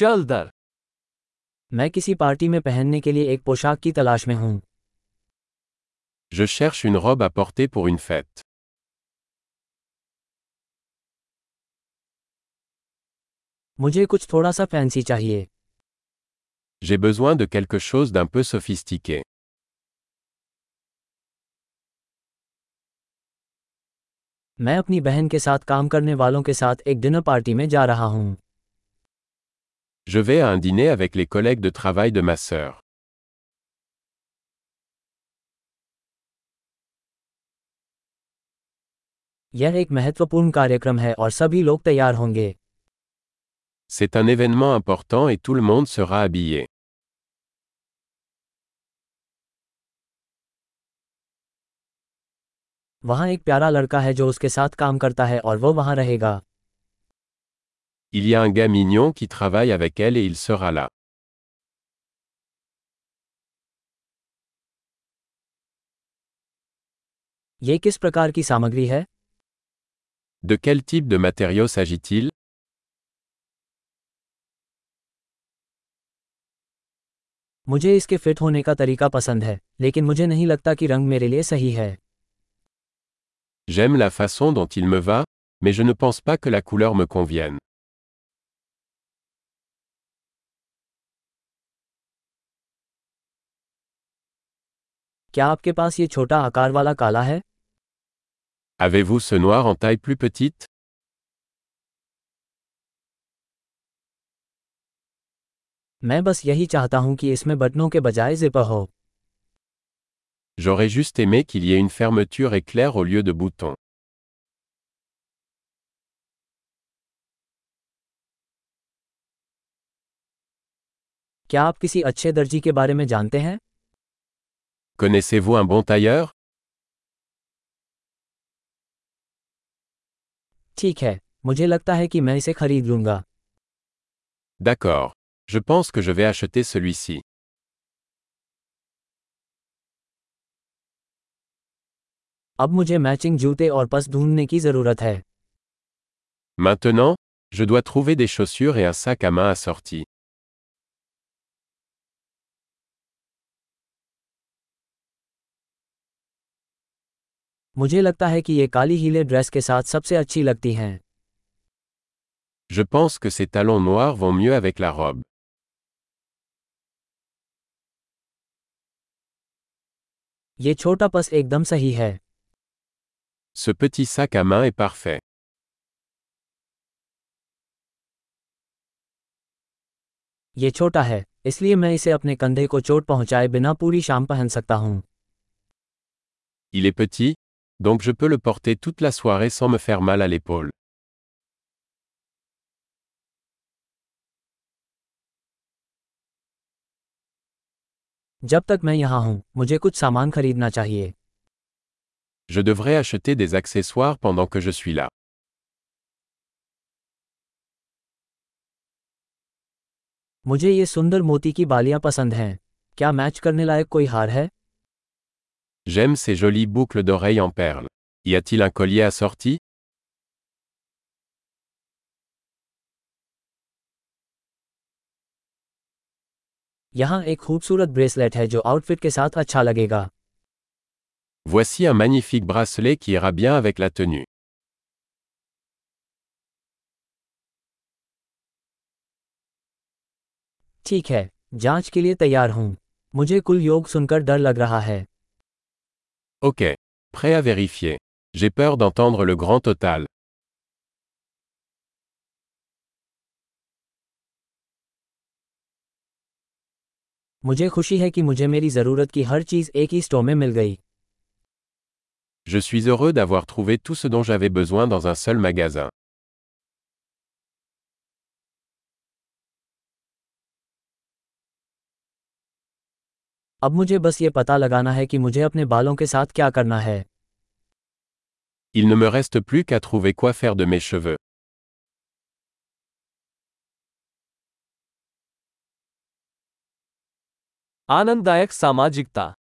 चल दर। मैं किसी पार्टी में पहनने के लिए एक पोशाक की तलाश में हूँ। Je cherche une robe à porter pour une fête. मुझे कुछ थोड़ा सा फैंसी चाहिए। J'ai besoin de quelque chose d'un peu sophistiqué. मैं अपनी बहन के साथ काम करने वालों के साथ एक डिनर पार्टी में जा रहा हूँ। Je vais à un dîner avec les collègues de travail de ma sœur. यह एक महत्वपूर्ण कार्यक्रम है और सभी लोग तैयार होंगे। C'est un événement important et tout le monde sera habillé. वहाँ एक प्यारा लड़का है जो उसके साथ काम करता है और वो वहाँ रहेगा। Il y a un gars mignon qui travaille avec elle et il sera là. ये किस प्रकार की सामग्री है? De quel type de matériaux s'agit-il? मुझे इसके फिट होने का तरीका पसंद है, लेकिन मुझे नहीं लगता कि रंग मेरे लिए सही है। J'aime la façon dont il me va, mais je ne pense pas que la couleur me convienne. क्या आपके पास ये छोटा आकार वाला काला है? Avez-vous ce noir en taille plus petite? मैं बस यही चाहता हूं कि इसमें बटनों के बजाय जिपर हो। J'aurais juste aimé qu'il y ait une fermeture éclair au lieu de boutons. क्या आप किसी अच्छे दर्जी के बारे में जानते हैं? Connaissez-vous un bon tailleur? ठीक है, मुझे लगता है कि मैं इसे खरीद लूंगा। D'accord. Je pense que je vais acheter celui-ci. अब मुझे मैचिंग जूते और पर्स ढूंढने की जरूरत है। Maintenant, je dois trouver des chaussures et un sac à main assorti. मुझे लगता है कि ये काली हीले ड्रेस के साथ सबसे अच्छी लगती हैं। Je pense que ces talons noirs vont mieux avec la robe. ये छोटा पर्स एकदम सही है। Ce petit sac à main est parfait. ये छोटा है, इसलिए मैं इसे अपने कंधे को चोट पहुंचाए बिना पूरी शाम पहन सकता हूँ। Il est petit, donc je peux le porter toute la soirée sans me faire mal à l'épaule. जब तक मैं यहाँ हूँ, मुझे कुछ सामान खरीदना चाहिए। Je devrais acheter des accessoires pendant que je suis là. मुझे ये सुंदर मोती की बालियाँ पसंद हैं। क्या मैच करने लायक कोई हार है? J'aime ces jolies boucles d'oreilles en perles. Y a-t-il un collier assorti? यहाँ एक खूबसूरत ब्रेसलेट है जो आउटफिट के साथ अच्छा लगेगा। Voici un magnifique bracelet qui ira bien avec la tenue. ठीक है, जांच के लिए तैयार हूँ। मुझे कुल योग सुनकर डर लग रहा है। Ok, prêt à vérifier. J'ai peur d'entendre le grand total. मुझे खुशी है कि मुझे मेरी ज़रूरत की हर चीज़ एक ही स्टोर में मिल गई। Je suis heureux d'avoir trouvé tout ce dont j'avais besoin dans un seul magasin. अब मुझे बस ये पता लगाना है कि मुझे अपने बालों के साथ क्या करना है। Il ne me reste plus qu'à trouver quoi faire de mes cheveux. आनंददायक सामाजिकता।